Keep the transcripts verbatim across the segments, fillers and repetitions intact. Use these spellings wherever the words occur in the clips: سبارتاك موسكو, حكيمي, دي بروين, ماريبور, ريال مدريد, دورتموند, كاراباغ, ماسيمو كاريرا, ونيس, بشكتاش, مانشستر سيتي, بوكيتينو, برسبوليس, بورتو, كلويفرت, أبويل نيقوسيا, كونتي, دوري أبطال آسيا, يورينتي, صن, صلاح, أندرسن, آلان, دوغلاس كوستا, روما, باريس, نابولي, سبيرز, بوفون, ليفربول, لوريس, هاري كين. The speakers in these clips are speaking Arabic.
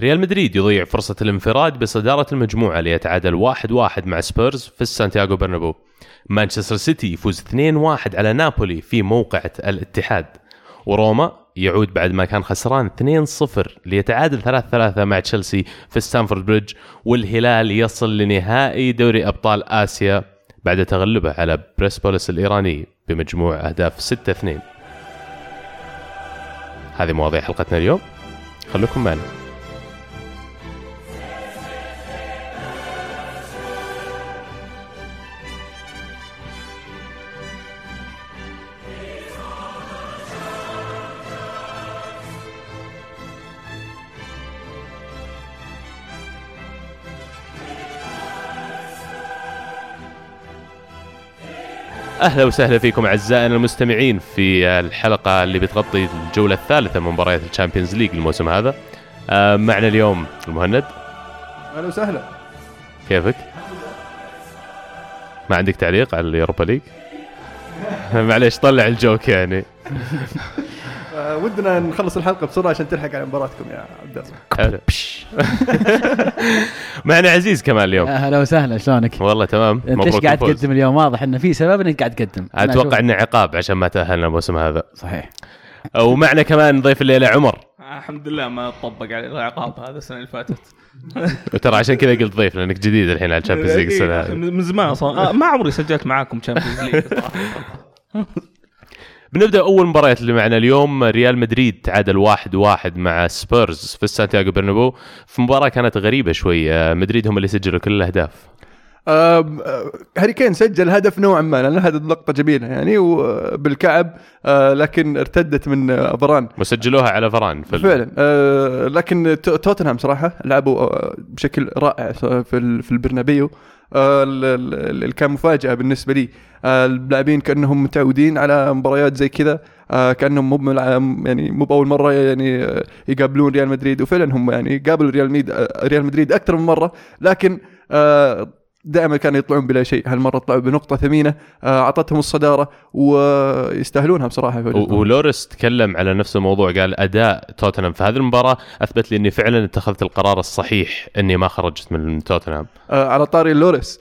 ريال مدريد يضيع فرصة الانفراد بصدارة المجموعة ليتعادل واحد واحد مع سبيرز في سانتياغو برنبو. مانشستر سيتي يفوز اثنين واحد على نابولي في موقعة الاتحاد، وروما يعود بعد ما كان خسران اثنين صفر ليتعادل ثلاثة ثلاثة مع تشيلسي في ستانفورد بريدج، والهلال يصل لنهائي دوري أبطال آسيا بعد تغلبه على برسبوليس الإيراني بمجموع أهداف ستة اثنين. هذه مواضيع حلقتنا اليوم، خلوكم معنا. أهلا وسهلا فيكم أعزائنا المستمعين في الحلقة اللي بتغطي الجولة الثالثة من مباريات الشامبيونز ليغ الموسم هذا. معنا اليوم المهند. أهلا وسهلا، كيفك؟ ما عندك تعليق على اليوروبا ليغ؟ معليش طلع الجوك يعني. ودنا نخلص الحلقة بسرعة عشان تلحق على مباراتكم يا عبد الله. معنا عزيز كمان اليوم. أهلا وسهلا، شلونك؟ والله تمام. أنت إيش قاعد تقدم اليوم؟ واضح إنه في سبب إنك قاعد تقدم. أتوقع إنه عقاب عشان ما تأهلنا الموسم هذا. صحيح. ومعنا كمان ضيف الليلة عمر. الحمد لله ما طبق على العقاب هذا السنة اللي فاتت. وترى عشان كذا قلت ضيف لأنك جديد الحين على الشامبيونز ليج السنة هذه. من زمان صار ما عمري سجلت معاكم شامبيونز ليج. بنبدأ أول مباراة اللي معنا اليوم. ريال مدريد تعادل واحد واحد مع سبيرز في سانتياغو برنبو في مباراة كانت غريبة شوي. مدريد هم اللي سجلوا كل الأهداف. هاري كين سجل هدف نوعا ما لأن هذه اللقطة جميلة يعني وبالكعب، لكن ارتدت من فران وسجلوها على فران فعلا. لكن توتنهام صراحة لعبوا بشكل رائع في البرنابيو. اللي كان مفاجأة بالنسبة لي اللاعبين كأنهم متعودين على مباريات زي كذا، كأنهم مو يعني مو بأول مرة يعني يقابلون ريال مدريد، وفعلا هم يعني قابلوا ريال مدريد أكثر من مرة، لكن دائما كانوا يطلعون بلا شيء. هالمرة طلعوا بنقطة ثمينة أعطتهم الصدارة ويستاهلونها بصراحة. ولوريس تكلم على نفس الموضوع، قال أداء توتنهام في هذه المباراة أثبت لي أني فعلا اتخذت القرار الصحيح أني ما خرجت من توتنهام. على طاري لوريس،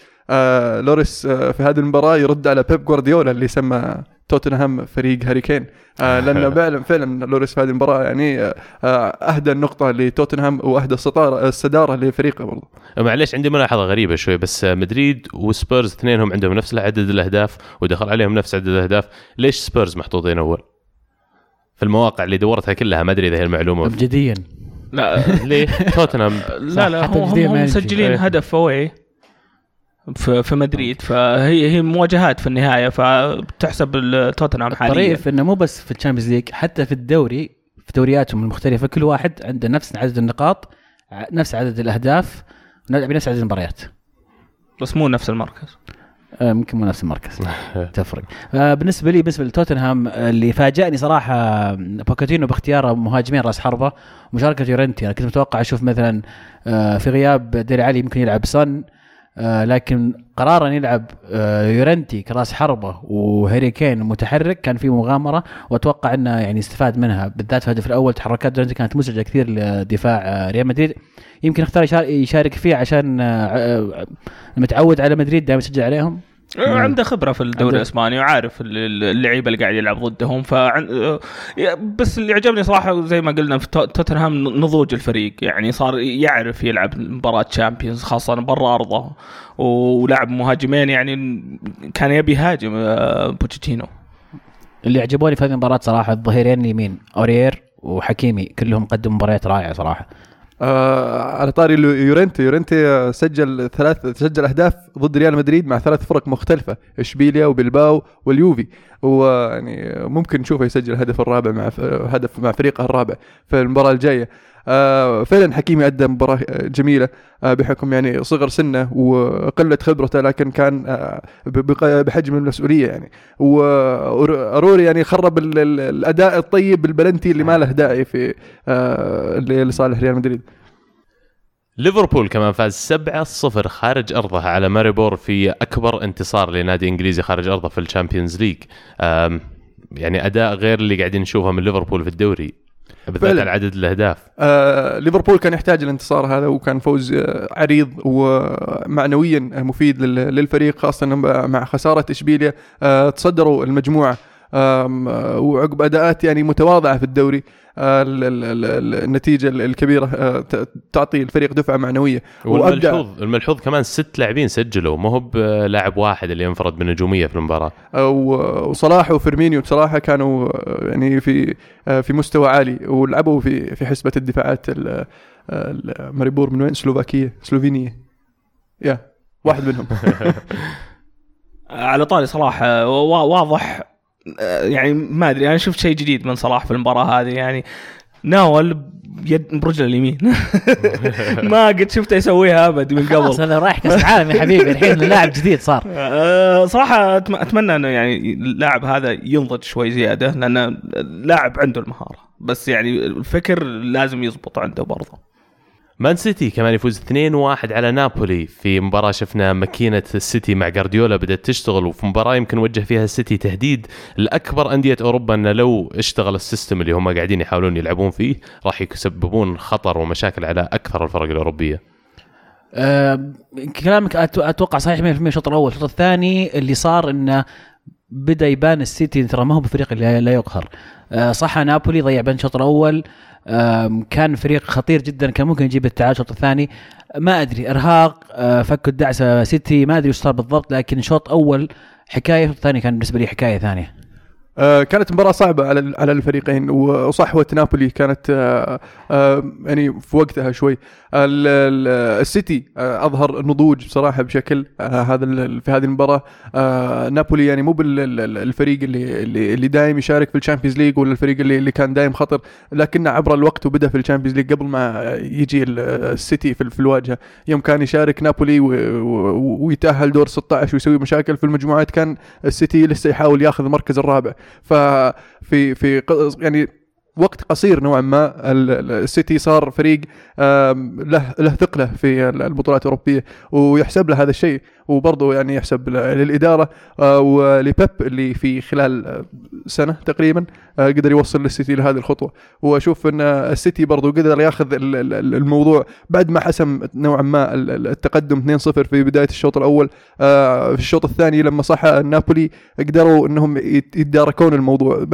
لوريس في هذه المباراة يرد على بيب غوارديولا اللي سمى توتنهام فريق هاريكين، لأنه فعلا فعلا لوريس في هذه المباراة يعني أهدى النقطة لتوتنهام وأهدى الصدارة لفريقه. برضه معليش عندي ملاحظة غريبة شوي، بس مدريد وسبيرز اثنينهم عندهم نفس عدد الأهداف ودخل عليهم نفس عدد الأهداف، ليش سبيرز محطوطين أول في المواقع اللي دورتها كلها؟ ما أدري إذا هي المعلومة أبجديا. لا ليه توتنهام؟ لا لا هم مسجلين هدف فوعي في مدريد، فهي هي مواجهات في النهاية، فتحسب التوتنهام حاليا. طريف إنه مو بس في الشامبيونز ليج، حتى في الدوري في دورياتهم المختلفة كل واحد عنده نفس عدد النقاط، نفس عدد الأهداف، نفس عدد المباريات، بس مو نفس المركز. ممكن مو نفس المركز تفرق. بالنسبة لي بالنسبة لتوتنهام اللي فاجأني صراحة بوكيتينو باختياره مهاجمين رأس حربة، مشاركة يورينتي. أنا كنت متوقع أشوف مثلا في غياب دير علي ممكن يلعب صن، لكن قرارا يلعب يورينتي كراس حربة وهاريكين متحرك كان في مغامرة، وأتوقع أنه يعني استفاد منها بالذات في الهدف الأول. تحركات يورينتي كانت مزعجة كثير لدفاع ريال مدريد، يمكن اختار يشارك فيه عشان متعود على مدريد دائما يسجل عليهم، عنده خبرة في الدوري الإسباني وعارف اللعيبة اللي قاعد يلعب ضدهم. فعن بس اللي عجبني صراحة زي ما قلنا في توتنهام نضوج الفريق، يعني صار يعرف يلعب مباراة شامبيونز خاصة برا أرضه، ولعب مهاجمين يعني كان يبي هاجم بوتشيتينو. اللي عجبوني في هذه المباراة صراحة الظهيرين اليمين أورير وحكيمي، كلهم قدموا مباريات رائعة صراحة. آه على طاري يورينتي، يورينتي سجل ثلاث سجل أهداف ضد ريال مدريد مع ثلاث فرق مختلفة، إشبيليا وبلباو واليوفي، ويعني ممكن نشوفه يسجل هدف الرابع مع هدف مع فريقه الرابع في المباراة الجاية. آه فعلا حكيمي أدى مباراة جميلة آه بحكم يعني صغر سنه وقلة خبرته، لكن كان آه بحجم المسؤولية يعني. وأروري يعني خرب الأداء الطيب بالبلنتي اللي ما له داعي في آه اللي صالح ريال مدريد. ليفربول كمان فاز سبعة صفر خارج أرضها على ماريبور في أكبر انتصار لنادي إنجليزي خارج أرضه في الشامبيونز ليج. يعني أداء غير اللي قاعدين نشوفه من ليفربول في الدوري. بالذات على عدد الاهداف. آه، ليفربول كان يحتاج الانتصار هذا وكان فوز عريض ومعنويا مفيد للفريق، خاصه مع خساره إشبيليا. آه، تصدروا المجموعه وعقب أداءات يعني متواضعة في الدوري. النتيجة الكبيرة تعطي الفريق دفعة معنوية. والملحوظ الملحوظ كمان ست لاعبين سجلوا، ما هو بلاعب واحد اللي انفرد بنجومية في المباراة. وصلاح وفيرمينيو بصراحة كانوا يعني في في مستوى عالي، ولعبوا في في حسبة الدفاعات. مريبور من وين؟ سلوفاكية سلوفينية يا واحد منهم. على طاري صلاح، واضح يعني ما أدري، أنا شفت شيء جديد من صلاح في المباراة هذه، يعني ناول يد برجل اليمين. ما قد شفته يسويها أبد من قبل. خلاص أنا رايح كأس عالم يا حبيبي الحين، لاعب جديد صار. صراحة أتمنى أنه يعني اللاعب هذا ينضج شوي زيادة، لأنه لاعب عنده المهارة، بس يعني الفكر لازم يزبط عنده برضه. مان سيتي كمان يفوز اثنين واحد على نابولي في مباراة شفنا ماكينة السيتي مع جارديولا بدأت تشتغل، وفي مباراة يمكن وجه فيها السيتي تهديد الأكبر أندية أوروبا أنه لو اشتغل السيستم اللي هم قاعدين يحاولون يلعبون فيه راح يسببون خطر ومشاكل على أكثر الفرق الأوروبية. أه كلامك أتوقع صحيح مية بالمية. الشوط الأول الشوط الثاني اللي صار أنه بدأ يبان السيتي ترى ما هو بفريق اللي لا يقهر. أه صح نابولي ضيع بان الشوط الأول، كان فريق خطير جدا، كان ممكن يجيب التعادل الشوط الثاني. ما أدري إرهاق، فك الدعسة سيتي، ما أدري وش صار بالضبط، لكن شوط أول حكاية والشوط الثاني كان بالنسبة لي حكاية ثانية. كانت مباراة صعبة على على الفريقين، وصحوة نابولي كانت يعني في وقتها شوي. السيتي أظهر نضوج بصراحة بشكل هذا في هذه المباراة. نابولي يعني مو بالفريق اللي اللي دائم يشارك في الشامبيونز ليج، ولا الفريق اللي اللي كان دائم خطر، لكنه عبر الوقت وبدأ في الشامبيونز ليج قبل ما يجي السيتي في الواجهة. يوم كان يشارك نابولي ويتأهل دور ستة عشر ويسوي مشاكل في المجموعات، كان السيتي لسه يحاول ياخذ المركز الرابع. ففي في يعني وقت قصير نوعا ما السيتي صار فريق له له ثقله في البطولات الأوروبية، ويحسب له هذا الشيء. وبرضه يعني يحسب للإدارة ولبيب اللي في خلال سنة تقريبا قدر يوصل للسيتي لهذه الخطوة. وأشوف أن السيتي برضه قدر ياخذ الموضوع بعد ما حسم نوعا ما التقدم اثنين صفر في بداية الشوط الأول. في الشوط الثاني لما صح نابولي قدروا أنهم يتداركون الموضوع،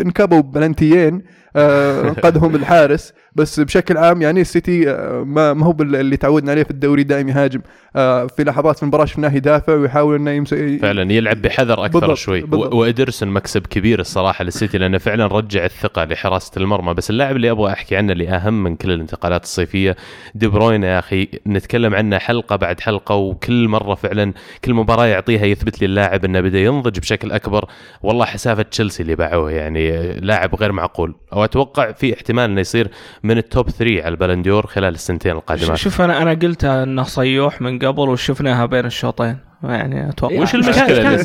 انكبوا بلنتيين انقذهم الحارس. بس بشكل عام يعني السيتي ما هو اللي تعودنا عليه في الدوري، دائم يهاجم. في لحظات في المباراة شفناه يدافع ويحاول انه يمسك، فعلا يلعب بحذر اكثر بالضبط شوي بالضبط. وادرسن مكسب كبير الصراحه للسيتي، لانه فعلا رجع الثقه لحراسه المرمى. بس اللاعب اللي ابغى احكي عنه اللي اهم من كل الانتقالات الصيفيه دي بروين، يا اخي نتكلم عنه حلقه بعد حلقه، وكل مره فعلا كل مباراه يعطيها يثبت لي اللاعب انه بدا ينضج بشكل اكبر. والله حسافه تشيلسي اللي باعوه يعني لاعب غير معقول، او اتوقع في احتمال انه يصير من التوب ثلاثة على البالندور خلال السنتين القادمات. شوف انا انا قلت انه صيوح من قبل وشفناها بين الشوطين، يعني اتوقع وش المشكله اللي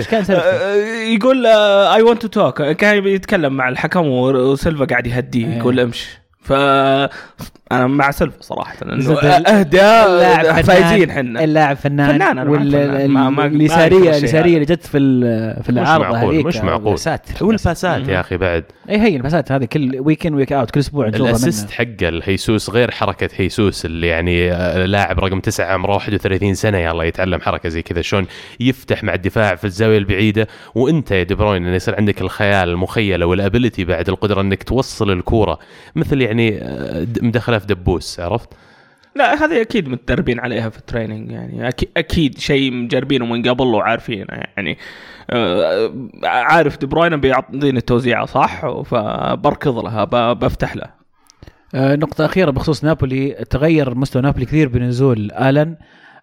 صارت. إيه يقول اي ونت تو توك، كان يتكلم مع الحكم وسيلفا قاعد يهديه يقول امشي. ف انا مع سيلفا صراحه انه اهدى فايزين حنا. اللاعب فنان، واليساريه اليساريه اللي جت في في العارضه هذيك مش معقول. والباسات يا اخي بعد اي هي الباسات هذه كل ويكند ويك اوت كل اسبوع نشوفها منه. الاسيست حقه هيسوس غير حركه هيسوس اللي يعني لاعب رقم تسعة عمره واحد وثلاثين سنه، يلا يتعلم حركه زي كذا شلون يفتح مع الدفاع في الزاويه البعيده. وانت يا دي بروين ان يصير عندك الخيال المخيله والابيليتي بعد القدره انك توصل الكوره مثل يعني مدخله في دبوس، عرفت؟ لا هذه اكيد متدربين عليها في التريننج، يعني اكيد شيء مجربينه من قبل وعارفين. يعني عارف دي بروين بيعطيني التوزيعه صح، فبركض لها بفتح له. نقطه اخيره بخصوص نابولي، تغير مستوى نابولي كثير بنزول آلان،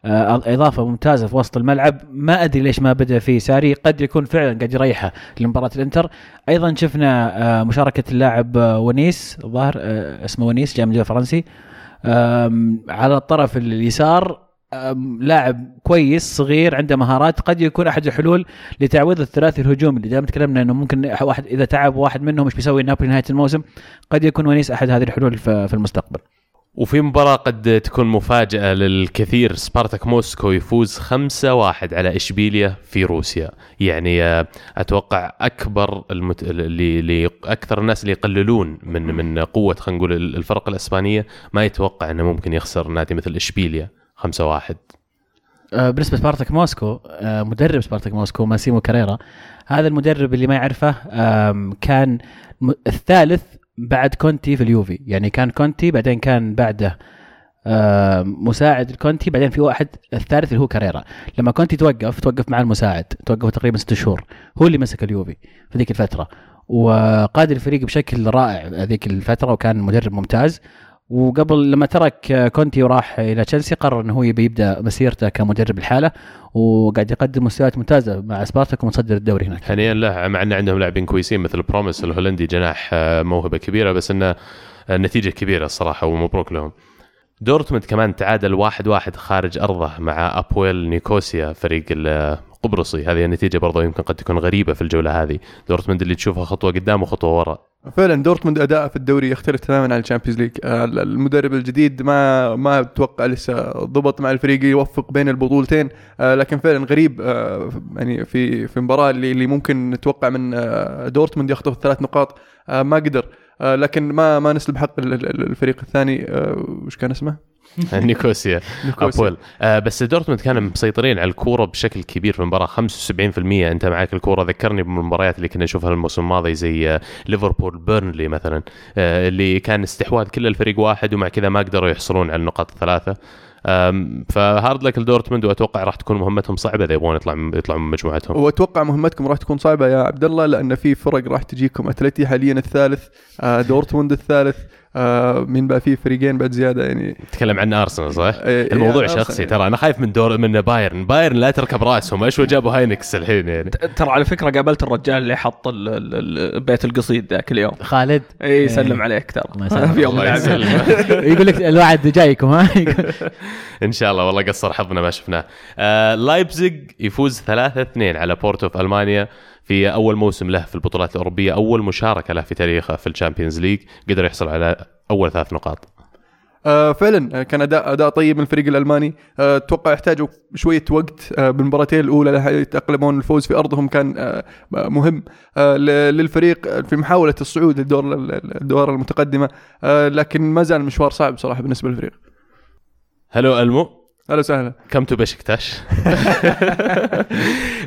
اضافه ممتازه في وسط الملعب. ما ادري ليش ما بدا فيه ساري، قد يكون فعلا قاعد يريحه لمباراه الانتر. ايضا شفنا مشاركه اللاعب ونيس، الظاهر اسمه ونيس جاي من الدوري الفرنسي، على الطرف اليسار. لاعب كويس صغير عنده مهارات، قد يكون احد الحلول لتعويض الثلاثي الهجوم اللي دائما تكلمنا انه ممكن واحد اذا تعب واحد منهم مش بيسوي نابولي نهايه الموسم. قد يكون ونيس احد هذه الحلول في المستقبل. وفي مباراة قد تكون مفاجأة للكثير، سبارتاك موسكو يفوز خمسة واحد على إشبيليا في روسيا. يعني أتوقع أكبر المت... اللي... اللي أكثر الناس اللي يقللون من من قوة خلينا نقول الفرق الإسبانية ما يتوقع أنه ممكن يخسر نادي مثل إشبيليا خمسة واحد. بالنسبة سبارتاك موسكو، مدرب سبارتاك موسكو ماسيمو كاريرا، هذا المدرب اللي ما يعرفه كان الثالث بعد كونتي في اليوفي. يعني كان كونتي، بعدين كان بعده مساعد الكونتي، بعدين في واحد الثالث اللي هو كاريرا. لما كونتي توقف توقف مع المساعد، توقف تقريبا ست شهور، هو اللي مسك اليوفي في ذيك الفترة وقاد الفريق بشكل رائع ذيك الفترة، وكان مدرب ممتاز. وقبل لما ترك كونتي وراح إلى تشيلسي قرر أنه هو يبدأ مسيرته كمدرب الحالة، وقاعد يقدم مستويات ممتازة مع سبارتاك ومتصدر الدوري هناك حاليا. له مع أن عندهم لاعبين كويسين مثل بروميس الهولندي جناح موهبة كبيرة، بس أنه نتيجة كبيرة الصراحة ومبروك لهم. دورتموند كمان تعادل واحد واحد خارج أرضه مع أبويل نيقوسيا فريق القبرصي. هذه النتيجة برضو يمكن قد تكون غريبة في الجولة هذه، دورتموند اللي تشوفها خطوة قدام وخطوة وراء. فعلا دورتموند أداءه في الدوري يختلف تماما عن الشامبيونز ليج. المدرب الجديد ما ما أتوقع لسه ضبط مع الفريق يوفق بين البطولتين، لكن فعلا غريب يعني في في مباراة اللي اللي ممكن نتوقع من دورتموند يخطف الثلاث نقاط ما قدر. لكن ما ما نسلب حق الفريق الثاني، وش كان اسمه؟ نيقوسيا أبول. بس دورتموند كانوا مسيطرين على الكورة بشكل كبير في المباراة، خمسة وسبعين بالمئة أنت معاك الكورة. ذكرني بالمباريات اللي كنا نشوفها الموسم الماضي زي ليفربول بيرنلي مثلا، اللي كان استحواذ كل الفريق واحد ومع كذا ما قدروا يحصلون على النقاط الثلاثة. فهارد لك لدورتموند، وأتوقع راح تكون مهمتهم صعبة إذا يبغون يطلعوا يطلعوا من مجموعتهم. وأتوقع مهمتكم راح تكون صعبة يا عبد الله، لأن في فرق راح تجيكم. أتليتي حاليا الثالث، دورتموند الثالث، من بقى فيه فريقين بعد زيادة. يعني تتكلم عن أرسنال صح؟ إيه الموضوع إيه شخصي يعني. ترى أنا خايف من دور من بايرن بايرن لا تركب رأسهم، إيش وجابوا هاينكس الحين يعني. ترى على فكرة قابلت الرجال اللي حط البيت القصيد ذاك اليوم، خالد. إيه يسلم عليك ترى. الله يسلم. يقول لك الوعد جايكم ها. إن شاء الله. والله قصر حظنا ما شفناه. آه لايبزيغ يفوز ثلاثة اثنين على بورتو في ألمانيا في أول موسم له في البطولات الأوروبية، أول مشاركة له في تاريخه في الشامبيونز ليج، قدر يحصل على أول ثلاث نقاط. آه فعلا كان أداء أداء طيب من الفريق الألماني. آه توقع يحتاجوا شوية وقت آه بالمباراتين الأولى لحتى يتأقلمون. الفوز في أرضهم كان آه مهم آه للفريق في محاولة الصعود للدور الدور المتقدمة، آه لكن ما زال المشوار صعب صراحة بالنسبة للفريق. هلو ألمو، هلا وسهلا. كم تو بشكتاش.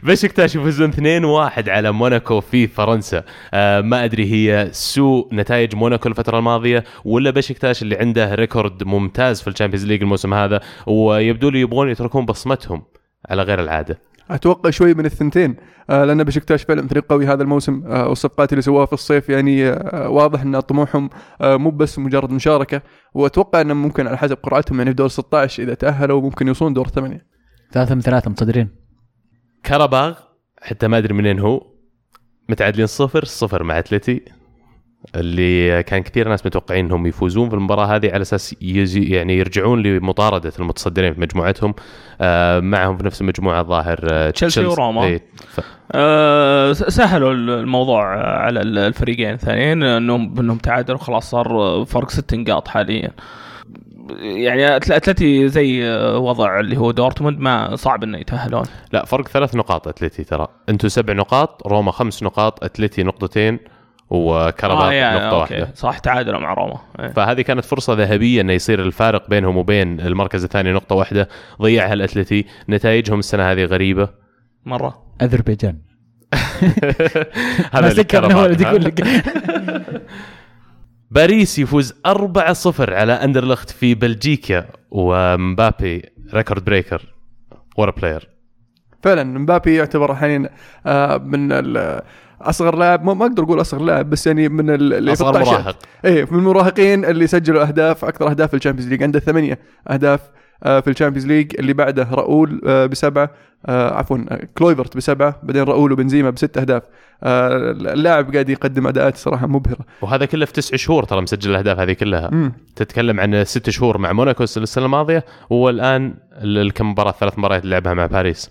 بشكتاش يفوزون اثنين واحد على موناكو في فرنسا. آه ما أدري هي سوء نتائج موناكو الفترة الماضية ولا بشكتاش اللي عنده ريكورد ممتاز في الشامبيونز ليج الموسم هذا، ويبدو لي يبغون يتركون بصمتهم على غير العادة. أتوقع شوي من الثنتين، لأن بشكتاش فعلا فريق قوي هذا الموسم، والصفقات اللي سواها في الصيف يعني واضح أن طموحهم مو بس مجرد مشاركة. وأتوقع أن ممكن على حسب قرعتهم يعني في دور ستة عشر إذا تأهلوا ممكن يوصلون دور ثمانية. ثلاثة من ثلاثة متصدرين. كاراباغ حتى ما أدري منين هو، متعادلين صفر صفر مع أتلتي، اللي كان كثير ناس متوقعين أنهم يفوزون في المباراة هذه على أساس يعني يرجعون لمطاردة المتصدرين في مجموعتهم. آه معهم في نفس المجموعة الظاهر تشيلسي وروما. إيه ف... آه سهلوا الموضوع على الفريقين الثانيين أنهم أنهم تعادلوا، خلاص صار فرق ست نقاط حاليا. يعني أتلتي زي وضع اللي هو دورتموند، ما صعب إنه يتأهلون. لا، فرق ثلاث نقاط أتلتي، ترى أنتوا سبع نقاط، روما خمس نقاط، أتلتي نقطتين، وكرباغ آه يعني نقطة واحدة. صح، تعادلوا مع روما. ايه. فهذه كانت فرصة ذهبية إنه يصير الفارق بينهم وبين المركز الثاني نقطة واحدة، ضيعها الأتلتي. نتائجهم السنة هذه غريبة مرة. أذربيجان. هذا الكرباغ. باريس يفوز أربعة صفر على أندرلخت في بلجيكا، ومبابي ريكورد بريكر وورا بلاير. فعلا مبابي يعتبر حين من ال أصغر لاعب، ما أقدر أقول أصغر لاعب بس يعني من اللي أصغر مراهق. إيه، من المراهقين اللي سجلوا أهداف، أكثر أهداف في الشامبيونز ليج، عنده ثمانية أهداف في الشامبيونز ليج. اللي بعده راؤول بسبعة، عفوا كلويفرت بسبعة، بعدين راؤول وبنزيما بست أهداف. اللاعب قاعد يقدم أداءات صراحة مبهرة، وهذا كله في تسع شهور ترى مسجل الأهداف هذه كلها. م. تتكلم عن ست شهور مع موناكو السنة الماضية، والآن الكم مباراة ثلاث مباريات لعبها مع باريس.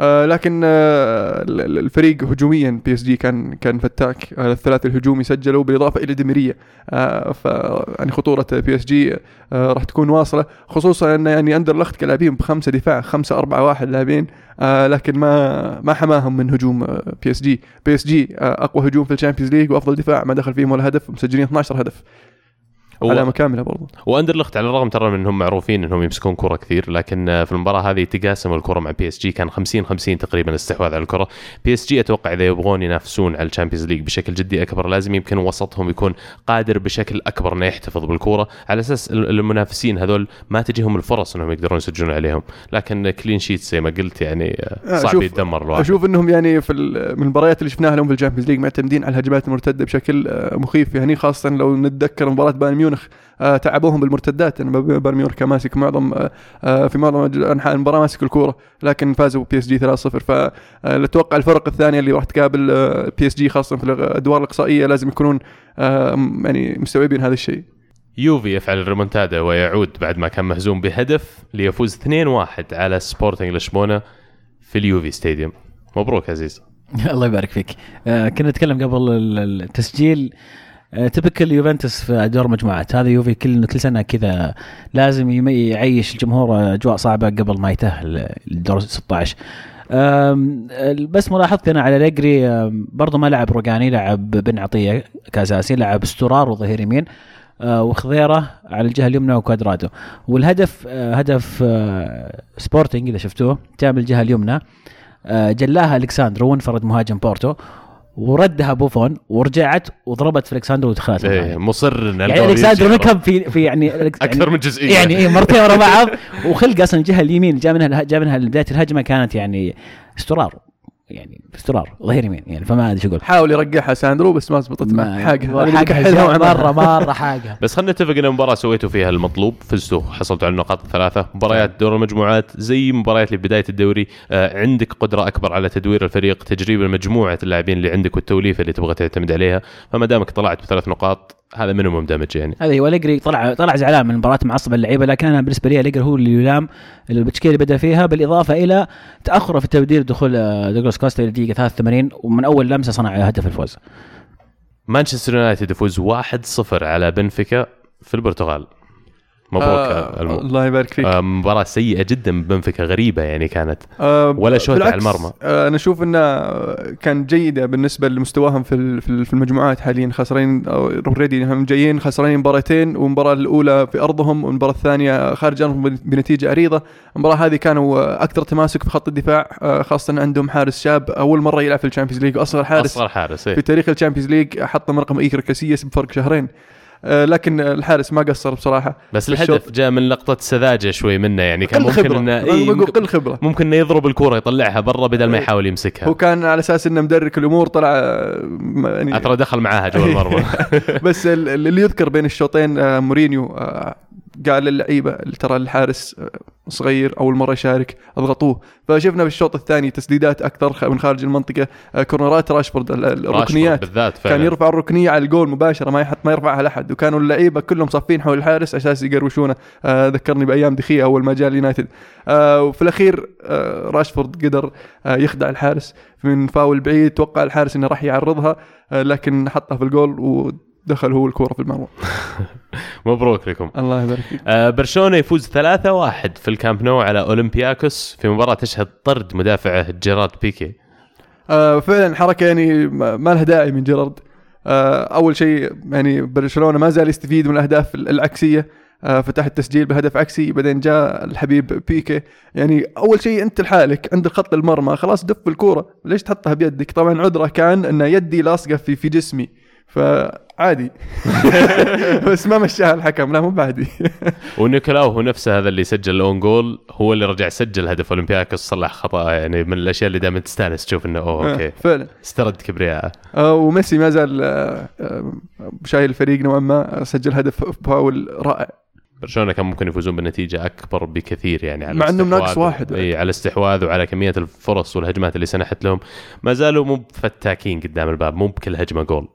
آه لكن آه الفريق هجوميا بي اس جي كان كان فتاك، آه الثلاثي الهجومي سجلوا بالاضافه الى دي ماريا، آه ف يعني خطوره بي اس جي آه راح تكون واصله، خصوصا ان يعني اندرلخت كلاعبين بخمسه دفاع خمسه أربعة واحد لاعبين، آه لكن ما ما حماهم من هجوم بي اس جي. بي اس جي آه اقوى هجوم في الشامبيونز ليج وافضل دفاع، ما دخل فيهم ولا هدف، مسجلين اثنا عشر هدف على مكامله برضه. واندرلخت على الرغم ترى منهم معروفين انهم يمسكون كرة كثير، لكن في المباراة هذه تقاسموا الكرة مع بي اس جي، كان خمسين خمسين تقريبا استحواذ على الكرة. بي اس جي اتوقع اذا يبغون ينافسون على الشامبيونز ليج بشكل جدي اكبر لازم يمكن وسطهم يكون قادر بشكل اكبر انه يحتفظ بالكرة، على اساس المنافسين هذول ما تجيهم الفرص انهم يقدرون يسجلون عليهم، لكن كلين شيت زي ما قلت يعني صعب يتدمر الواحد. اشوف انهم يعني في المباريات اللي شفناها لهم في الشامبيونز ليج معتمدين على الهجمات المرتدة بشكل مخيف، يعني خاصة لو نتذكر مباراة بايرن آه تعبوهم بالمرتدات، يعني بايرن ميونخ كان ماسك معظم آه في معظم أنحاء المباراة ماسك الكورة، لكن فازوا بي اس جي ثلاثة صفر. فأتوقع الفرق الثانية اللي راح تقابل آه بي اس جي خاصة في الأدوار الإقصائية لازم يكونون آه يعني مستوعبين هذا الشيء. يوفي يفعل الريمونتادا ويعود بعد ما كان مهزوم بهدف ليفوز اثنين واحد على سبورتنج لشبونة في اليوفي ستاديوم. مبروك عزيز. الله يبارك فيك. آه كنا نتكلم قبل التسجيل تبكل يوفنتوس في دور مجموعات، هذا يوفي كل كل سنه كذا لازم يعيش الجمهور اجواء صعبه قبل ما يتاهل للدور ستة عشر. بس ملاحظتي انا على اليجري برضه ما لعب روجاني، لعب بن عطيه كاساسي، لعب استرار وظهير يمين وخضيره على الجهه اليمنى وكوادرادو، والهدف هدف سبورتنج اذا شفتوه تام الجهه اليمنى جلاها أليكساندرو وانفرد مهاجم بورتو وردها بوفون ورجعت وضربت في أليكساندرو ودخلت. إيه مصر يعني أليكساندرو نكب في في يعني أكثر من جزئية يعني إيه مرتين ورا بعض، وخلق أصلا الجهة اليمين جاء منها جاء منها بداية الهجمة كانت يعني استرار يعني استرار ظهير يمين يعني، فما أدري شو أقول. حاول يرجعها ساندرو بس ما زبطت معه حاجة حاجة مرة مرة حاجة. بس خلنا نتفق إن المباراة سويتوا فيها المطلوب، فزتوا حصلتوا على النقاط الثلاثة. مباريات دور المجموعات زي مباريات اللي بداية الدوري آه عندك قدرة أكبر على تدوير الفريق، تجريب المجموعة اللاعبين اللي عندك والتوليفة اللي تبغى تعتمد عليها، فما دامك طلعت بثلاث نقاط هذا منهم دامج يعني. هذا هو أليجري طلع طلع زعلان من مباراة معصب اللعيبة، لكن أنا بالنسبة لي أليجري هو اللي يلام البتشكيلة بدأ فيها، بالإضافة إلى تأخره في التبديل دخول دوغلاس كوستا للدقيقة ثلاثة وثمانين ومن أول لمسة صنع هدف الفوز. مانشستر يونايتد يفوز واحد صفر على بنفيكا في البرتغال. مبروك. آه الم... الله يبارك فيك. آه مباراة سيئة جدا بنفيكا، غريبة يعني كانت آه ولا شوت على المرمى. آه أنا أشوف أنه كان جيدة بالنسبة لمستواهم في في المجموعات حاليا، خسرين أوريدي هم جايين خسرين مباراتين، والمباراة الأولى في أرضهم والمباراة الثانية خارج أرضهم بنتيجة عريضة. المباراة هذه كانوا أكثر تماسك في خط الدفاع، آه خاصة عندهم حارس شاب أول مرة يلعب في الشامبيونز ليج، أصغر حارس, أصغر حارس إيه. في تاريخ الشامبيونز ليج حط رقم إيكر كاسياس بفرق شهرين، لكن الحارس ما قصر بصراحة. بس الهدف جاء من لقطة سذاجة شوي منه يعني، كان ممكن إنه إيه ممكن إنه يضرب الكرة يطلعها برا بدل ما يحاول يمسكها، هو كان على أساس إنه مدرك الأمور طلع يعني أترى دخل معاها جوا المرمى. بس اللي يذكر بين الشوطين مورينيو قال للعيبة ترى الحارس صغير أول مرة يشارك أضغطوه، فشفنا بالشوط الثاني تسديدات أكثر من خارج المنطقة، كورنرات راشفورد الركنيات كان يرفع الركنية على الجول مباشرة ما يحط ما يرفعها لحد، وكانوا اللعيبة كلهم صافين حول الحارس أساس يقروشونه. آه ذكرني بأيام دخية أول ما جاء يونايتد، آه وفي الأخير آه راشفورد قدر آه يخدع الحارس من فاول بعيد، توقع الحارس إنه راح يعرضها آه لكن حطها في الجول و دخل هو الكرة في المرمى. مبروك لكم. الله يبارك فيك. آه برشلونة يفوز ثلاثة واحد في الكامب نو على أولمبياكوس في مباراة تشهد طرد مدافعه جيرارد بيكي. آه فعلا حركة يعني ما لها داعي من جيرارد. آه أول شيء يعني برشلونة ما زال يستفيد من الأهداف العكسية، آه فتح التسجيل بهدف عكسي، بعدين جاء الحبيب بيكي. يعني أول شيء أنت لحالك عند خط المرمى خلاص دف الكرة، ليش تحطها بيدك؟ طبعا عذره كان أن يدي لاصقة في في جسمي فعادي. بس ما مشاها الحكم، لا مو بعادي. ونيكولاو هو نفسه هذا اللي سجل الأون جول، هو اللي رجع سجل هدف أولمبياكوس، صلح خطأ يعني من الأشياء اللي دائما تستانس تشوف إنه أوه أوكي فعلا استرد كبرياء. آه وميسي ما زال آه شايل الفريق نوعا ما، سجل هدف باول رائع. برشلونة كان ممكن يفوزون بالنتيجة أكبر بكثير يعني، على مع أنهم ناقص واحد إيه على الاستحواذ وعلى كمية الفرص والهجمات اللي سنحت لهم، ما زالوا مو فتاكين قدام الباب، مو بكل هجمة جول.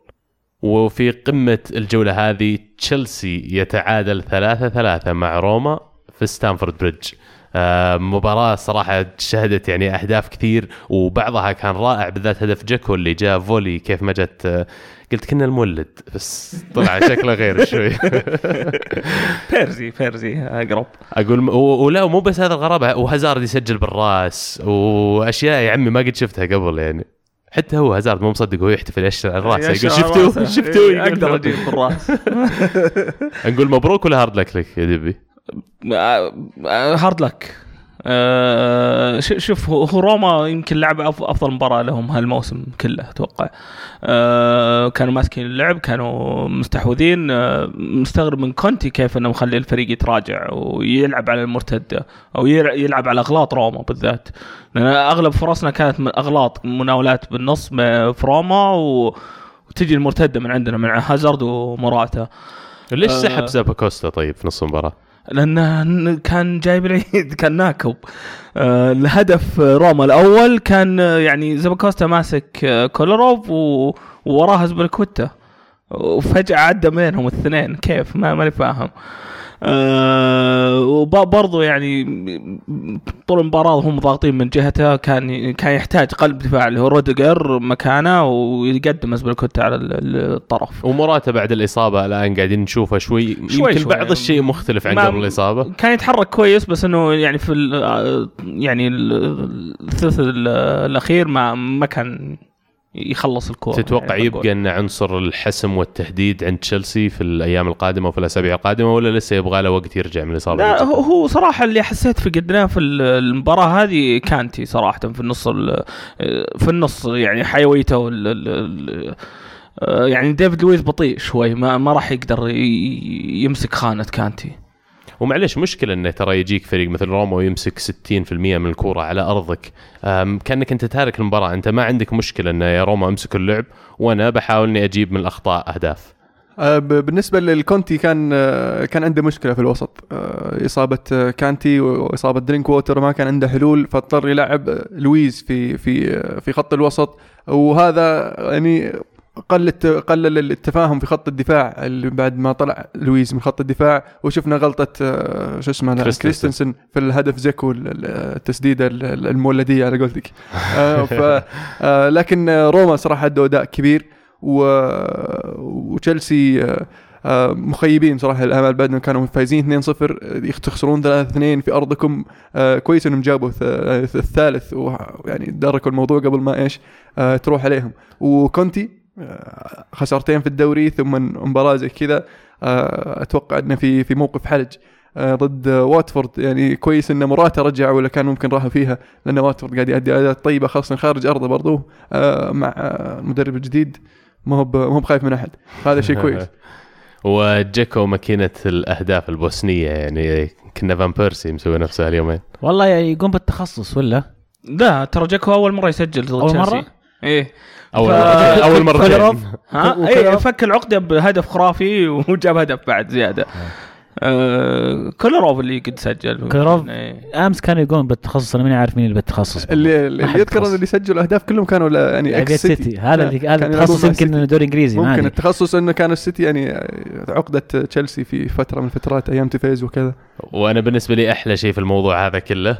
وفي قمة الجولة هذه تشيلسي يتعادل ثلاثة ثلاثة مع روما في ستانفورد بريدج. مباراة صراحة شهدت يعني أهداف كثير وبعضها كان رائع, بالذات هدف جاكو اللي جاء فولي كيف ما جت, قلت كنا المولد بس طلع شكله غير شوي. بيرزي بيرزي أقرب أقول, ولا مو بس هذا الغرابة, وهازارد يسجل بالرأس وأشياء يا عمي ما قد شفتها قبل يعني, حتى هو هازارد مو مصدق وهو يحتفل أشر الرأس يقول شفتوه شفتوه أقدر أجيب بالرأس. نقول مبروك ولا هارد لك لك يا دبي؟ هارد لك. أه شوف, هو روما يمكن لعب أفضل مباراة لهم هالموسم كله أتوقع. أه كانوا ماسكين اللعب, كانوا مستحوذين. أه مستغرب من كونتي كيف أنه مخلي الفريق يتراجع ويلعب على المرتدة أو يلعب على أغلاط روما بالذات, لأن أغلب فرصنا كانت من أغلاط مناولات بالنص في روما وتجي المرتدة من عندنا من هازارد ومراته. ليش سحب زابا كوستا طيب في نص المباراة؟ لأنه كان جاي بالعيد, كان ناكب. أه الهدف روما الأول كان يعني زباكوستا ماسك كولروف ووراها زبالكوتا, وفجأة عدى منهم الاثنين كيف ما ما نفهم. أه وبرضو يعني طول المباراة هم ضاغطين من جهته, كان كان يحتاج قلب دفاع اللي هو روديجر مكانه ويقدم زبالكوتا على الطرف. ومراته بعد الإصابة الآن قاعدين نشوفه شوي يمكن شوي شوي. بعض الشيء مختلف عن قبل الإصابة, كان يتحرك كويس بس إنه يعني في يعني الثلث الأخير ما ما كان يخلص الكورة. تتوقع يعني يبقى أن عنصر الحسم والتهديد عند تشيلسي في الأيام القادمة وفي الأسابيع القادمة, ولا لسه يبغى له وقت يرجع من الإصابة؟ لا هو صراحة اللي حسيت في قدنا في المباراة هذه كانتي صراحة في النص في النص يعني حيويته وال يعني ديفيد لويس بطيء شوي, ما ما راح يقدر يمسك خانة كانتي. ومعليش مشكلة أنه ترى يجيك فريق مثل روما ويمسك ستين بالمئة من الكرة على أرضك, كأنك أنت تارك المباراة, أنت ما عندك مشكلة أن يا روما أمسك اللعب وأنا بحاول أني أجيب من الأخطاء أهداف. بالنسبة للكونتي كان كان عنده مشكلة في الوسط, إصابة كانتي وإصابة درينك ووتر ما كان عنده حلول, فاضطر يلعب لويز في في في خط الوسط, وهذا يعني قلت قلل التفاهم في خط الدفاع اللي بعد ما طلع لويز من خط الدفاع, وشفنا غلطة شو اسمه كريستنسن في الهدف زيكو التسديدة المولدية على قولتك. لكن روما صراحة أداء كبير, وتشيلسي مخيبين صراحة الأمل بعد أنهم كانوا فايزين اثنين صفر تخسرون ثلاثة اثنين في أرضكم. كويس أنهم جابوا الثالث ويعني دركوا الموضوع قبل ما إيش تروح عليهم. وكونتي خسارتين في الدوري ثم مباراة زي كذا, أتوقع أنه في في موقف حرج ضد واتفورد. يعني كويس إن مراته رجع ولا كان ممكن راح فيها, لأن واتفورد قاعد يؤدي أداء طيبة خاصة خارج أرضه, برضو مع المدرب الجديد ما هو ما هو خايف من أحد, هذا شيء كويس. وجيكو ماكينة الأهداف البوسنية, يعني كنا فان بيرسي مسوي نفسه اليومين والله, يقوم بالتخصص ولا لا؟ ترى جيكو أول مرة يسجل ضد تشيلسي, إيه أول, ف... أول مرة ها إيه فك العقدة بهدف خرافي وجاب هدف بعد زيادة. آه... كولروف اللي قد سجل كولروف إيه. أمس كانوا يقوم بالتخصص, أنا ماني عارف مين اللي بالتخصص اللي, اللي يذكر اللي سجلوا أهداف كلهم كانوا ل... يعني أكس سيتي, هذا التخصص يمكن الدوري الإنجليزي ممكن معاني. التخصص إنه كان السيتي يعني عقدة تشيلسي في فترة من فترات أيام تفايز وكذا. وأنا بالنسبة لي أحلى شيء في الموضوع هذا كله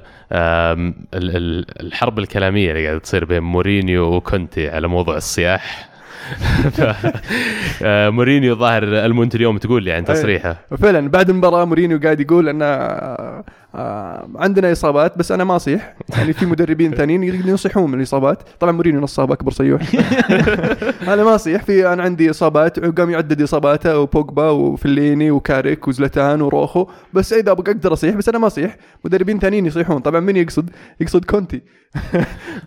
الحرب الكلامية اللي قاعدة تصير بين مورينيو وكونتي على موضوع الصياح. مورينيو ظاهر المونت اليوم تقول لي عن تصريحه, فعلا بعد المباراة مورينيو قاعد يقول أن عندنا إصابات بس أنا ما أصيح, يعني في مدربين ثانيين يصيحون من الإصابات. طبعا مورينيو نصاب أكبر صيوح. أنا ما أصيح, في أنا عندي إصابات, وقام يعدد إصاباته وبوجبا وفليني وكاريك وزلتان وروخو, بس إذا أبغى أقدر أصيح بس أنا ما أصيح, مدربين ثانيين يصيحون. طبعا من يقصد يقصد كونتي.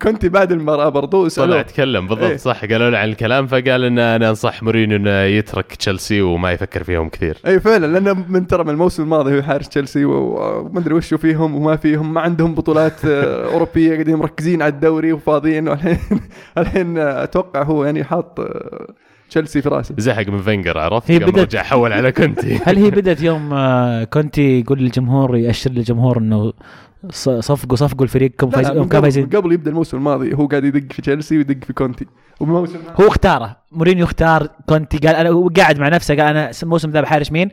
كونتي بعد المباراة برضو طلع أتكلم بالضبط صح, قالوا له عن الكلام فقال إن أنا أنصح مورينيو إنه يترك تشيلسي وما يفكر فيهم كثير. أي فعلا, لأن من ترى من الموسم الماضي هو حارس تشيلسي وما أدري وشوا فيهم وما فيهم, ما عندهم بطولات أوروبية, قاعدين مركزين على الدوري وفاضيين. الحين الحين أتوقع هو يعني حاط تشيلسي في راسه, زهق من فينجر عرفت, قام رجع حول على كونتي. هل هي بدأت يوم كونتي يقول للجمهور, يأشر للجمهور إنه صفقوا صفقوا الفريق كم فايزين؟ قبل يبدأ الموسم الماضي هو قاعد يدق في تشيلسي ويدق في كونتي, وبموسم هو اختاره مورينيو اختار كونتي, قال أنا وقاعد مع نفسه قال أنا الموسم ذا بحارش مين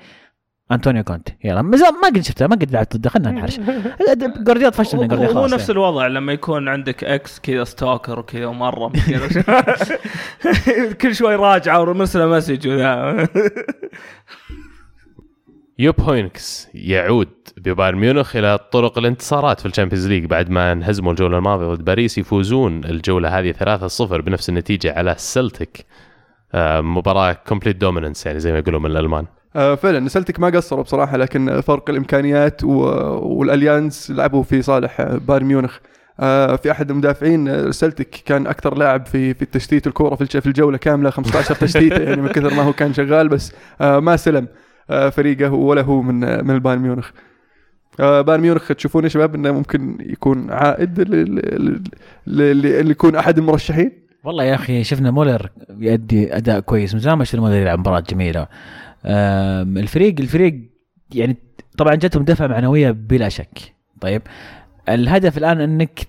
أنتونيو كونتي. يلا ما قد شفتها ما قد لعبت ضده خلنا نحرش جارديات فشل من جارديات خلاص. هو نفس الوضع لما يكون عندك اكس كذا ستاكر وكذا ومره كل شوي راجعه ومرسله مسج وذا. يوب هوينكس يعود ببايرن ميونخ إلى طرق الانتصارات في الشامبيونز ليج بعد ما انهزموا الجولة الماضية ضد باريس يفوزون الجولة هذه ثلاثة صفر بنفس النتيجة على السلتيك. مباراة كومبليت دوميننس يعني زي ما يقولون من الألمان. فعلا سلتيك ما قصروا بصراحة لكن فرق الإمكانيات والأليانس لعبوا في صالح بايرن ميونخ. في أحد المدافعين سلتيك كان أكثر لاعب في في التشتيت الكورة في الجولة كاملة خمسة عشر تشتيت يعني من كثر ما هو كان شغال بس ما سلم فريقه ولا هو من من البايرن ميونخ. بايرن ميونخ تشوفون يا شباب انه ممكن يكون عائد اللي يكون احد المرشحين. والله يا اخي شفنا مولر يؤدي اداء كويس من زمان ما شفنا مولر يلعب مباراه جميله. الفريق الفريق يعني طبعا جاتهم دفعه معنويه بلا شك. طيب الهدف الان انك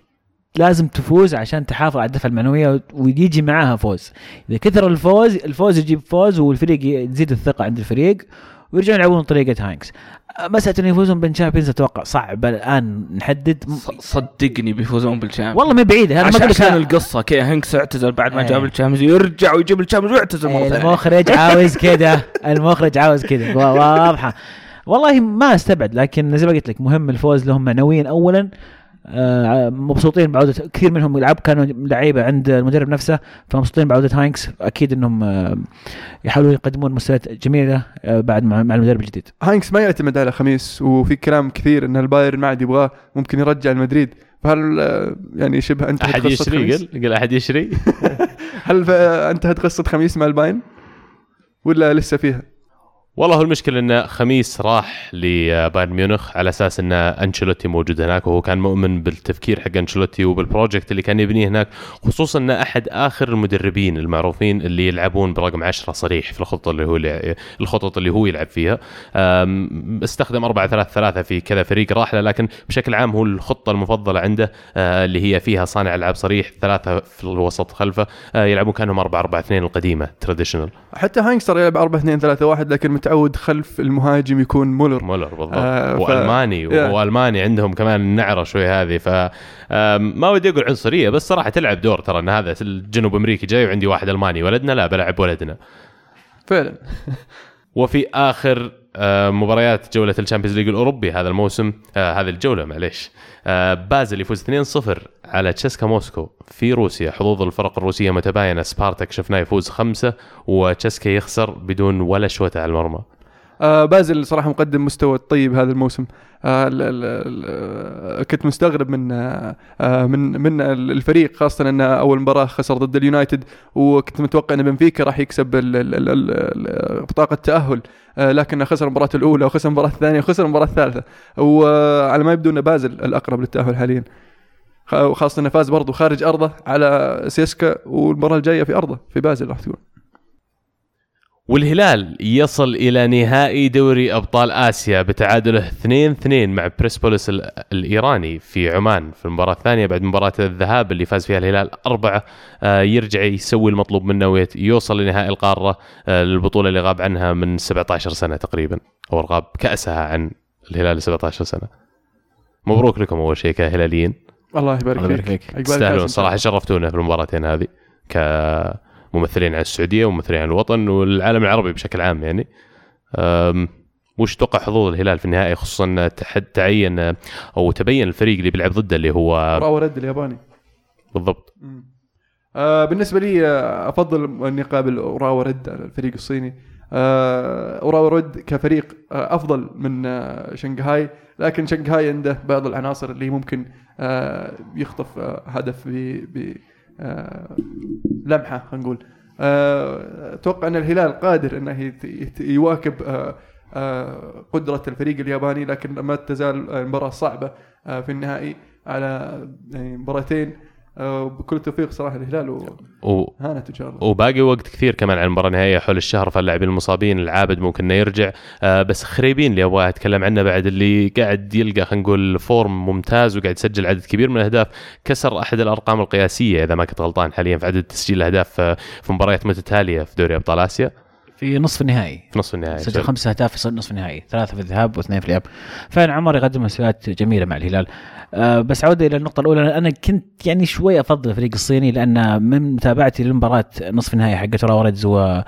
لازم تفوز عشان تحافظ على الدفعة المعنوية ويجي معاها فوز. إذا كثر الفوز الفوز يجيب فوز والفريق تزيد الثقة عند الفريق ويرجعون يلعبون طريقة هانكس. مسألة إنه يفوزون بالشامبيونز أتوقع صعب الآن نحدد. صدقني بيفوزون بالشامبيونز. والله ما بعيد. هذا عشان, عشان القصة كي هانكس اعتزل بعد ما جاب الشامبيونز يرجع ويجيب الشامبيونز ويعتزل مرة ثانية. المخرج عاوز كده المخرج عاوز كده واضحة. والله ما استبعد لكن زي ما قلت لك مهم الفوز لهم معنويا أولا. مبسوطين بعودة كثير منهم يلعب كانوا لعيبة عند المدرب نفسه فمبسوطين بعودة هاينكس أكيد أنهم يحاولون يقدمون مستويات جميلة بعد مع المدرب الجديد. هاينكس ما يعتمد على خميس وفي كلام كثير أن البايرن ما عاد يبغاه ممكن يرجع المدريد فهل يعني شبه انتهت قصة خميس؟ قل أحد يشري هل انتهت قصة خميس مع البايرن ولا لسه فيها؟ والله المشكلة إن خميس راح لبايرن ميونخ على أساس إن أنشيلوتي موجود هناك وهو كان مؤمن بالتفكير حق أنشيلوتي وبالبروجكت اللي كان يبنيه هناك خصوصاً إن أحد آخر المدربين المعروفين اللي يلعبون برقم عشرة صريح في الخطة اللي هو الخطط اللي هو يلعب فيها. استخدم أربعة ثلاثة ثلاثة في كذا فريق راح له لكن بشكل عام هو الخطة المفضلة عنده اللي هي فيها صانع ألعاب صريح ثلاثة في الوسط خلفه يلعبون كانهم أربعة أربعة اثنين القديمة تراديشنال. حتى هاينكسر يلعب أربعة اثنين ثلاثة واحد لكن تعود خلف المهاجم يكون مولر مولر بالضبط آه والماني ف... والماني عندهم كمان النعره شوي هذه ف ما ودي اقول عنصريه بس صراحه تلعب دور ترى ان هذا الجنوب امريكي جاي وعندي واحد الماني ولدنا لا بلعب ولدنا فعلا. وفي اخر مباريات جوله الشامبيونز ليج الاوروبي هذا الموسم آه هذه الجوله معليش آه بازل يفوز اثنين صفر على تشيسكا موسكو في روسيا. حظوظ الفرق الروسيه متباينه سبارتاك شفناه يفوز خمسة وتشيسكا يخسر بدون ولا شوطه على المرمى. آه بازل صراحه مقدم مستوى طيب هذا الموسم. آه ال ال ال كنت مستغرب من آه من من الفريق خاصه ان اول مباراه خسر ضد اليونايتد وكنت متوقع ان بنفيكا راح يكسب ال ال ال ال بطاقه التاهل آه لكنه خسر المباراه الاولى وخسر المباراه الثانيه وخسر المباراه الثالثه وعلى ما يبدو ان بازل الاقرب للتاهل حاليا خاصه انه فاز برضه خارج ارضه على سيسكا والمباراه الجايه في ارضه في بازل راح تكون. والهلال يصل إلى نهائي دوري أبطال آسيا بتعادله اثنين اثنين مع برسبوليس الإيراني في عمان في المباراة الثانية بعد مباراة الذهاب اللي فاز فيها الهلال أربعة. يرجع يسوي المطلوب منه ويوصل لنهائي القارة البطولة اللي غاب عنها من سبعة عشر سنة تقريبا أو غاب كأسها عن الهلال سبعة عشر سنة. مبروك لكم أول شيء كهلاليين الله يبارك فيك تستاهلون صراحة شرفتونا في المباراتين هذه ك ممثلين على السعودية وممثلين على الوطن والعالم العربي بشكل عام. يعني وش توقع حظوظ الهلال في النهائي خصوصا تعين أو تبين الفريق اللي بيلعب ضده اللي هو راؤول الياباني بالضبط. آه بالنسبة لي أفضل أن يقابل راؤول الفريق الصيني. آه راؤول كفريق أفضل من شنغهاي لكن شنغهاي عنده بعض العناصر اللي ممكن آه يخطف هدف ب آه لمحة خلينا نقول. أتوقع آه أن الهلال قادر أنه يواكب آه آه قدرة الفريق الياباني لكن ما تزال المباراة صعبة آه في النهائي على يعني مباراتين آه بكل توفيق صراحة الهلال وهانت إن شاء الله. وباقي وقت كثير كمان على المباراة النهائية حول الشهر فاللاعبين المصابين العابد ممكن يرجع آه بس خريبين اللي أبغى أتكلم عنه بعد اللي قاعد يلقى خلينا نقول فورم ممتاز وقاعد يسجل عدد كبير من الأهداف كسر أحد الأرقام القياسية إذا ما كنت غلطان حاليا في عدد تسجيل الأهداف في مباريات متتالية في دوري أبطال آسيا في نصف النهائي نصف النهائي سجل خمسة أهداف في نصف النهائي، ثلاثة في الذهاب واثنين في الإياب. فعلا عمر يقدم مسيرات جميلة مع الهلال. أه بس عودة إلى النقطة الأولى، أنا كنت يعني شوي أفضل الفريق الصيني، لأن من متابعتي للمباراة نصف النهائي حقت راوريدز و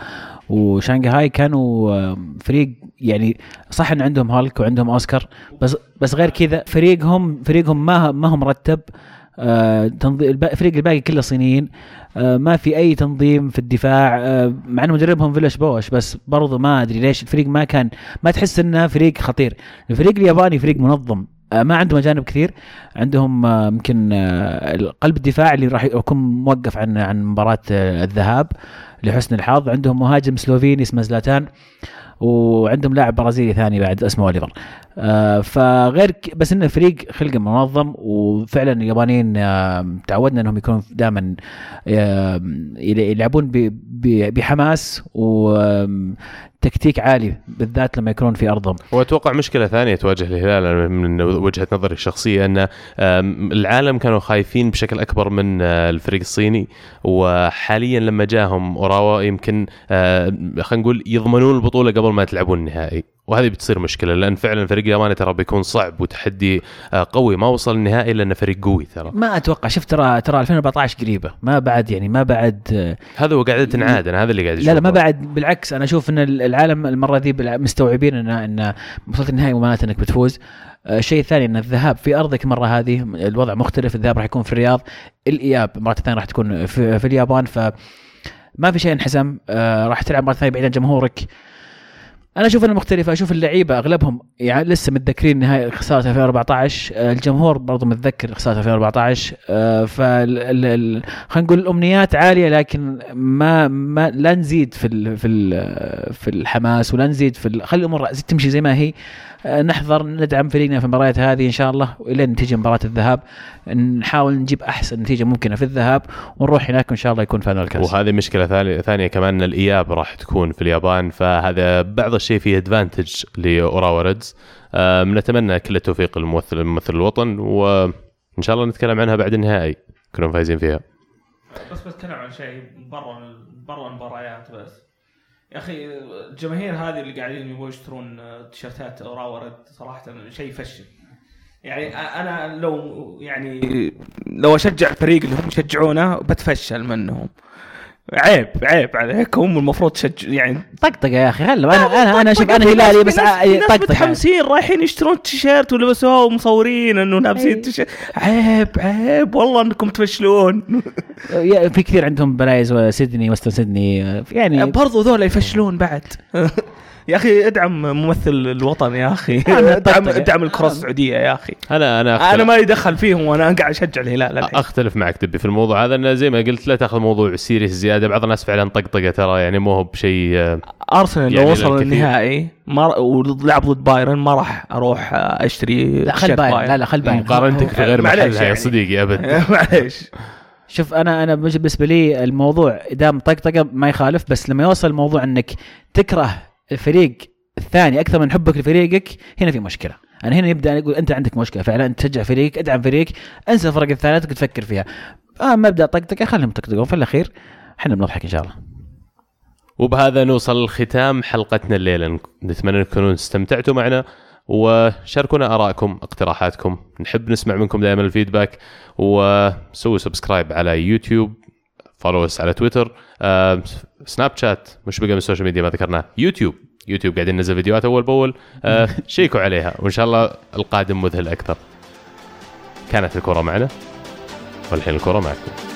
وشانغهاي كانوا فريق يعني صح إن عندهم هالك وعندهم أوسكار، بس بس غير كذا فريقهم فريقهم ما ما هم مرتب. آه تنظيم الفريق الباقي كله صينيين، آه ما في أي تنظيم في الدفاع، آه مع إنه مدربهم فيلاش بوش، بس برضو ما أدري ليش الفريق ما كان ما تحس إنه فريق خطير. الفريق الياباني فريق منظم، آه ما عندهم جانب كثير، عندهم يمكن آه آه قلب الدفاع اللي راح يكون موقف عن عن مباراة آه الذهاب لحسن الحظ. عندهم مهاجم سلوفيني اسمه زلاتان، وعندهم لاعب برازيلي ثاني بعد اسمه أوليفر. آه فغير بس إنه فريق خلقه منظم، وفعلا اليابانيين آه تعودنا إنهم يكونوا دائما آه يلعبون بحماس وتكتيك عالي، بالذات لما يكونون في أرضهم. وأتوقع مشكلة ثانية تواجه الهلال من وجهة نظري الشخصية، أن العالم كانوا خايفين بشكل أكبر من الفريق الصيني، وحاليا لما جاهم أوراوا يمكن آه خلينا نقول يضمنون البطولة قبل ما تلعبون النهائي، وهذه بتصير مشكلة، لأن فعلا الفريق الياباني ترى بيكون صعب وتحدي قوي. ما وصل النهائي لأنه فريق قوي ترى، ما أتوقع. شفت ترى ترى ألفين وأربعة عشر قريبة، ما بعد يعني ما بعد هذا وقاعدة تنعاد. أنا هذا اللي قاعد أشوفه. لا لا ما بعد، بالعكس أنا أشوف إن العالم المرة دي مستوعبين إن إن وصلت النهائي ومعناته إنك بتفوز. الشيء الثاني أن الذهاب في أرضك مرة هذه الوضع مختلف، الذهاب راح يكون في الرياض، الإياب مرة ثانية راح تكون في, في اليابان، ف ما في شيء انحسم. آه راح تلعب مرة ثانية بعيد عن جمهورك. أنا أشوف أنه مختلفة، أشوف اللعيبة أغلبهم يعني لسه متذكرين نهاية خسارة ألفين وأربعة عشر، الجمهور برضو متذكر خسارة ألفين وأربعة عشر، فخلينا نقول الأمنيات عالية، لكن ما, ما لا نزيد في ال في ال في الحماس، ولا نزيد في خلي الأمور تمشي زي ما هي. نحضر ندعم فريقنا في المباريات هذه إن شاء الله، وإلى نتيجة مباراة الذهاب نحاول نجيب أحسن نتيجة ممكنة في الذهاب، ونروح هناك إن شاء الله يكون فاينل الكاس. وهذه مشكلة ثانية كمان أن الإياب راح تكون في اليابان، فهذا بعض الشيء فيه أدفانتج لأوراوا ريدز. أه نتمنى كل التوفيق للممثل الممثل الوطن، وإن شاء الله نتكلم عنها بعد النهائي كلهم فايزين فيها. بس بتكلم عن شيء برا برا المباريات بس، يا أخي الجماهير هذه اللي قاعدين يبغوا يشترون تيشيرتات راورد صراحة شيء فشل. يعني أنا لو يعني لو أشجع فريق اللي هم يشجعونه بتفشل منهم. عيب عيب عليك، هم المفروض تشجع يعني طقطقة يا أخي. هلا أنا أنا طقطقة أنا شوف أنا هلالي بس طقطقة خمسين رايحين يشترون تيشيرت ولبسوها ومصورين إنه لابسين تيشيرت. عيب عيب والله إنكم تفشلون. في كثير عندهم بلايز وسيدني وستر سيدني يعني برضو ذولا يفشلون بعد. يا أخي ادعم ممثل الوطن يا أخي، ادعم ادعم الكرة السعودية يا أخي. أنا أنا أنا ما يدخل فيهم، وأنا قاعد أشجع الهلال. أختلف معك تبي في الموضوع هذا، أنا زي ما قلت لا تأخذ موضوع سيريس زيادة. بعض الناس فعلا طقطقة ترى، يعني مو هو بشيء. أرسنال لو وصل النهائي ما ولعب ضد بايرن ما راح أروح أشتري. لا خل بايرن، لا لا خل بايرن، مقارنتك في غير محلها يا صديقي أبدا. معليش شوف أنا أنا بالنسبة لي الموضوع دام طقطقة ما يخالف، بس لما يوصل الموضوع أنك تكره الفريق الثاني أكثر من حبك لفريقك، هنا في مشكلة. أنا هنا يبدأ أقول أنت عندك مشكلة فعلا، أنت تشجع فريق، أدعم فريق، أنسى فرق الثانيات وتفكر فيها. آه مبدأ طقطقة خلهم يطقطقون، في الأخير حنا بنضحك إن شاء الله. وبهذا نوصل لختام حلقتنا الليلة، نتمنى أنكم استمتعتوا معنا، وشاركونا آراءكم اقتراحاتكم، نحب نسمع منكم دائما الفيدباك. وسووا سبسكرايب على يوتيوب، فولوس على تويتر، آه، سناب شات، مش بقى من السوشيال ميديا ما ذكرناه، يوتيوب يوتيوب قاعدين ننزل فيديوهات أول بأول، آه، شيكوا عليها، وإن شاء الله القادم مذهل أكثر. كانت الكرة معنا، والحين الكرة معكم.